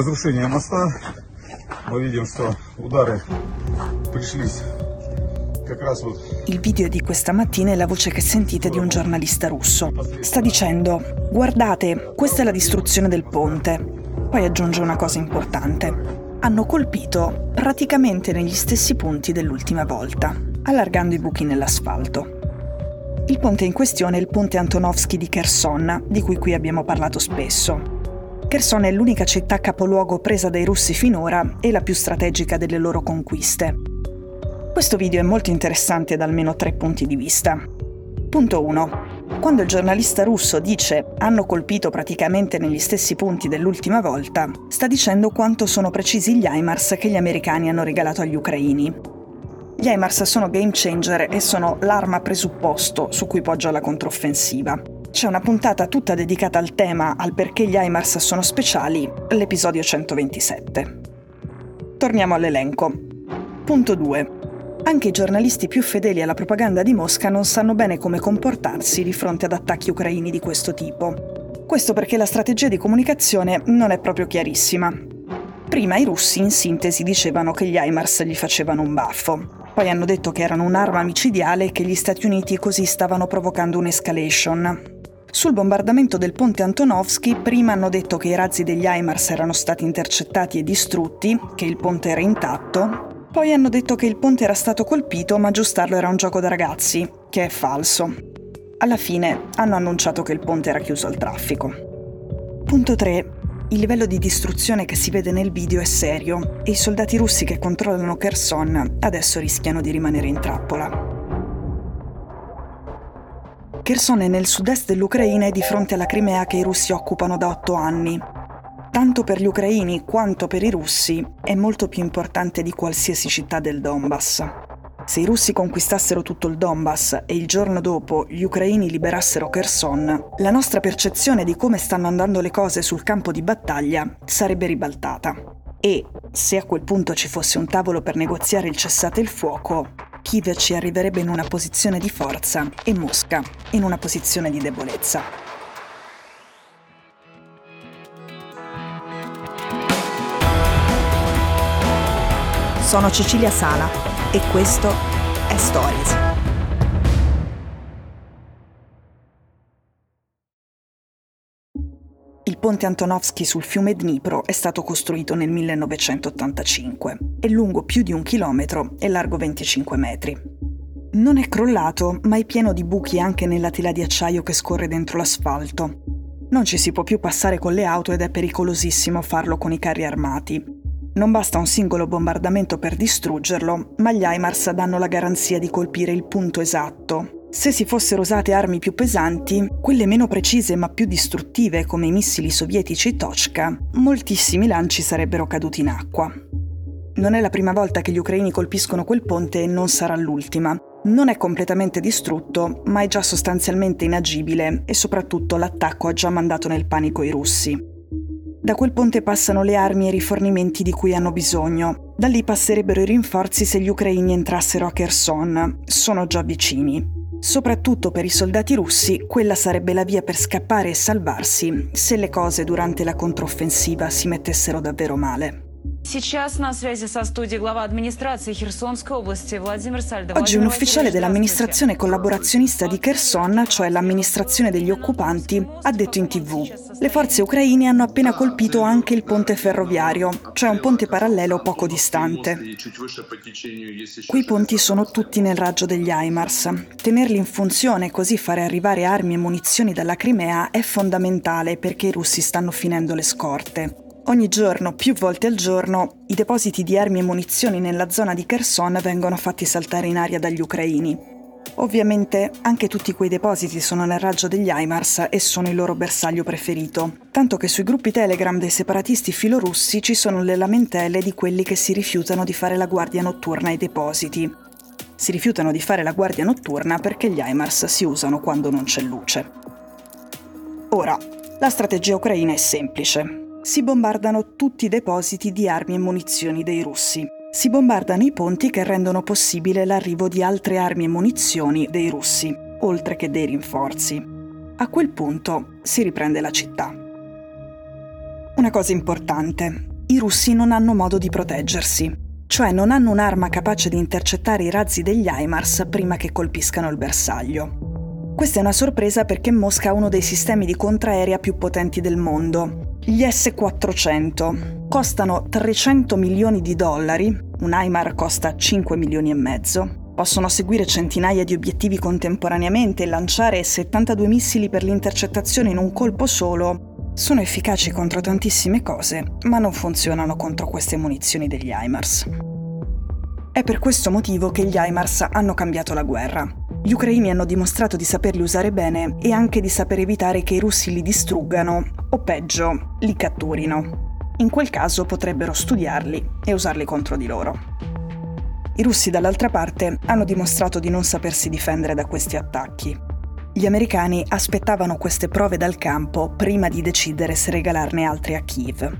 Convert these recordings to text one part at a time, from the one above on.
разрушение моста мы видим, что удары пришлись. Il video di questa mattina è la voce che sentite di un giornalista russo. Sta dicendo: guardate, questa è la distruzione del ponte. Poi aggiunge una cosa importante: hanno colpito praticamente negli stessi punti dell'ultima volta, allargando i buchi nell'asfalto. Il ponte in questione è il ponte Antonovsky di Kherson, di cui qui abbiamo parlato spesso. Kherson è l'unica città capoluogo presa dai russi finora e la più strategica delle loro conquiste. Questo video è molto interessante da almeno 3 punti di vista. Punto 1. Quando il giornalista russo dice «hanno colpito praticamente negli stessi punti dell'ultima volta», sta dicendo quanto sono precisi gli HIMARS che gli americani hanno regalato agli ucraini. Gli HIMARS sono game changer e sono l'arma presupposto su cui poggia la controffensiva. C'è una puntata tutta dedicata al tema, al perché gli HIMARS sono speciali, l'episodio 127. Torniamo all'elenco. Punto 2. Anche i giornalisti più fedeli alla propaganda di Mosca non sanno bene come comportarsi di fronte ad attacchi ucraini di questo tipo. Questo perché la strategia di comunicazione non è proprio chiarissima. Prima i russi, in sintesi, dicevano che gli HIMARS gli facevano un baffo. Poi hanno detto che erano un'arma micidiale e che gli Stati Uniti così stavano provocando un'escalation. Sul bombardamento del ponte Antonovsky prima hanno detto che i razzi degli HIMARS erano stati intercettati e distrutti, che il ponte era intatto. Poi hanno detto che il ponte era stato colpito, ma aggiustarlo era un gioco da ragazzi, che è falso. Alla fine hanno annunciato che il ponte era chiuso al traffico. Punto 3. Il livello di distruzione che si vede nel video è serio e i soldati russi che controllano Kherson adesso rischiano di rimanere in trappola. Kherson è nel sud-est dell'Ucraina e di fronte alla Crimea che i russi occupano da 8 anni. Tanto per gli ucraini quanto per i russi è molto più importante di qualsiasi città del Donbass. Se i russi conquistassero tutto il Donbass e il giorno dopo gli ucraini liberassero Kherson, la nostra percezione di come stanno andando le cose sul campo di battaglia sarebbe ribaltata. E se a quel punto ci fosse un tavolo per negoziare il cessate il fuoco, Kyiv ci arriverebbe in una posizione di forza e Mosca in una posizione di debolezza. Sono Cecilia Sala e questo è Stories. Il ponte Antonovsky sul fiume Dnipro è stato costruito nel 1985. È lungo più di 1 chilometro e largo 25 metri. Non è crollato, ma è pieno di buchi anche nella tela di acciaio che scorre dentro l'asfalto. Non ci si può più passare con le auto ed è pericolosissimo farlo con i carri armati. Non basta un singolo bombardamento per distruggerlo, ma gli HIMARS danno la garanzia di colpire il punto esatto. Se si fossero usate armi più pesanti, quelle meno precise ma più distruttive come i missili sovietici Tochka, moltissimi lanci sarebbero caduti in acqua. Non è la prima volta che gli ucraini colpiscono quel ponte e non sarà l'ultima. Non è completamente distrutto, ma è già sostanzialmente inagibile e soprattutto l'attacco ha già mandato nel panico i russi. Da quel ponte passano le armi e i rifornimenti di cui hanno bisogno. Da lì passerebbero i rinforzi se gli ucraini entrassero a Kherson. Sono già vicini. Soprattutto per i soldati russi, quella sarebbe la via per scappare e salvarsi se le cose durante la controffensiva si mettessero davvero male. Oggi un ufficiale dell'amministrazione collaborazionista di Kherson, cioè l'amministrazione degli occupanti, ha detto in TV: le forze ucraine hanno appena colpito anche il ponte ferroviario, cioè un ponte parallelo poco distante. Quei ponti sono tutti nel raggio degli HIMARS. Tenerli in funzione e così fare arrivare armi e munizioni dalla Crimea è fondamentale perché i russi stanno finendo le scorte. Ogni giorno, più volte al giorno, i depositi di armi e munizioni nella zona di Kherson vengono fatti saltare in aria dagli ucraini. Ovviamente anche tutti quei depositi sono nel raggio degli HIMARS e sono il loro bersaglio preferito, tanto che sui gruppi Telegram dei separatisti filorussi ci sono le lamentele di quelli che si rifiutano di fare la guardia notturna ai depositi. Si rifiutano di fare la guardia notturna perché gli HIMARS si usano quando non c'è luce. Ora, la strategia ucraina è semplice. Si bombardano tutti i depositi di armi e munizioni dei russi. Si bombardano i ponti che rendono possibile l'arrivo di altre armi e munizioni dei russi, oltre che dei rinforzi. A quel punto si riprende la città. Una cosa importante: i russi non hanno modo di proteggersi, cioè non hanno un'arma capace di intercettare i razzi degli HIMARS prima che colpiscano il bersaglio. Questa è una sorpresa perché Mosca ha uno dei sistemi di contraerea più potenti del mondo, gli S-400. Costano $300 milioni, un HIMAR costa $5,5 milioni. Possono seguire centinaia di obiettivi contemporaneamente e lanciare 72 missili per l'intercettazione in un colpo solo. Sono efficaci contro tantissime cose, ma non funzionano contro queste munizioni degli HIMARS. È per questo motivo che gli HIMARS hanno cambiato la guerra. Gli ucraini hanno dimostrato di saperli usare bene e anche di saper evitare che i russi li distruggano, o peggio, li catturino. In quel caso potrebbero studiarli e usarli contro di loro. I russi, dall'altra parte, hanno dimostrato di non sapersi difendere da questi attacchi. Gli americani aspettavano queste prove dal campo prima di decidere se regalarne altri a Kyiv.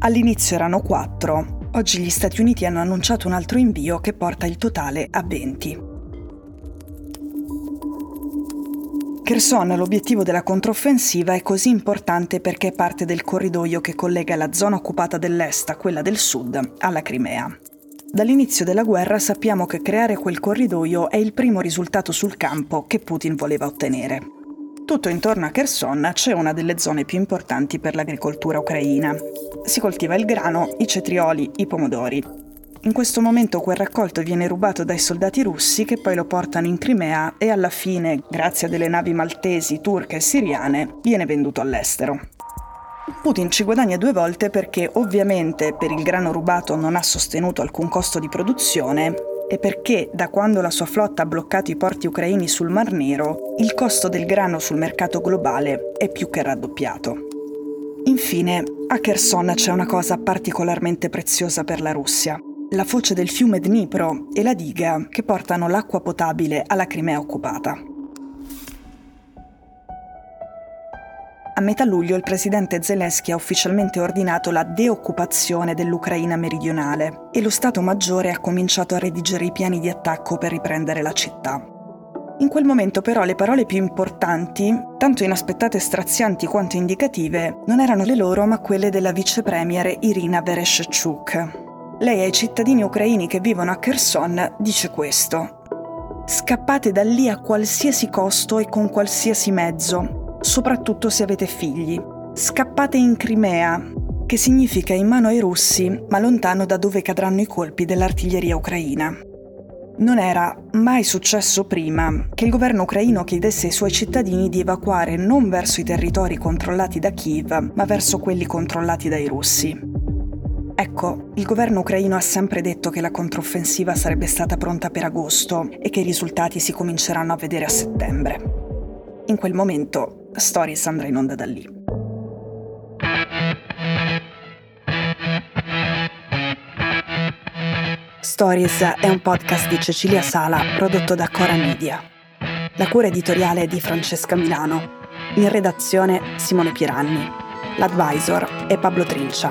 All'inizio erano 4, oggi gli Stati Uniti hanno annunciato un altro invio che porta il totale a 20. Kherson, l'obiettivo della controffensiva, è così importante perché è parte del corridoio che collega la zona occupata dell'est a quella del sud, alla Crimea. Dall'inizio della guerra sappiamo che creare quel corridoio è il primo risultato sul campo che Putin voleva ottenere. Tutto intorno a Kherson c'è una delle zone più importanti per l'agricoltura ucraina. Si coltiva il grano, i cetrioli, i pomodori. In questo momento quel raccolto viene rubato dai soldati russi che poi lo portano in Crimea e alla fine, grazie a delle navi maltesi, turche e siriane, viene venduto all'estero. Putin ci guadagna 2 volte perché ovviamente per il grano rubato non ha sostenuto alcun costo di produzione e perché da quando la sua flotta ha bloccato i porti ucraini sul Mar Nero il costo del grano sul mercato globale è più che raddoppiato. Infine, a Kherson c'è una cosa particolarmente preziosa per la Russia, la foce del fiume Dnipro e la diga che portano l'acqua potabile alla Crimea occupata. A metà luglio il presidente Zelensky ha ufficialmente ordinato la deoccupazione dell'Ucraina meridionale e lo Stato Maggiore ha cominciato a redigere i piani di attacco per riprendere la città. In quel momento però le parole più importanti, tanto inaspettate e strazianti quanto indicative, non erano le loro ma quelle della vicepremier Irina Vereshchuk. Lei ai cittadini ucraini che vivono a Kherson dice questo: «Scappate da lì a qualsiasi costo e con qualsiasi mezzo. Soprattutto se avete figli. Scappate in Crimea», che significa in mano ai russi, ma lontano da dove cadranno i colpi dell'artiglieria ucraina. Non era mai successo prima che il governo ucraino chiedesse ai suoi cittadini di evacuare non verso i territori controllati da Kiev, ma verso quelli controllati dai russi. Ecco, il governo ucraino ha sempre detto che la controffensiva sarebbe stata pronta per agosto e che i risultati si cominceranno a vedere a settembre. In quel momento Stories andrà in onda da lì. Stories è un podcast di Cecilia Sala prodotto da Cora Media. La cura editoriale è di Francesca Milano. In redazione Simone Piranni. L'advisor è Pablo Trincia.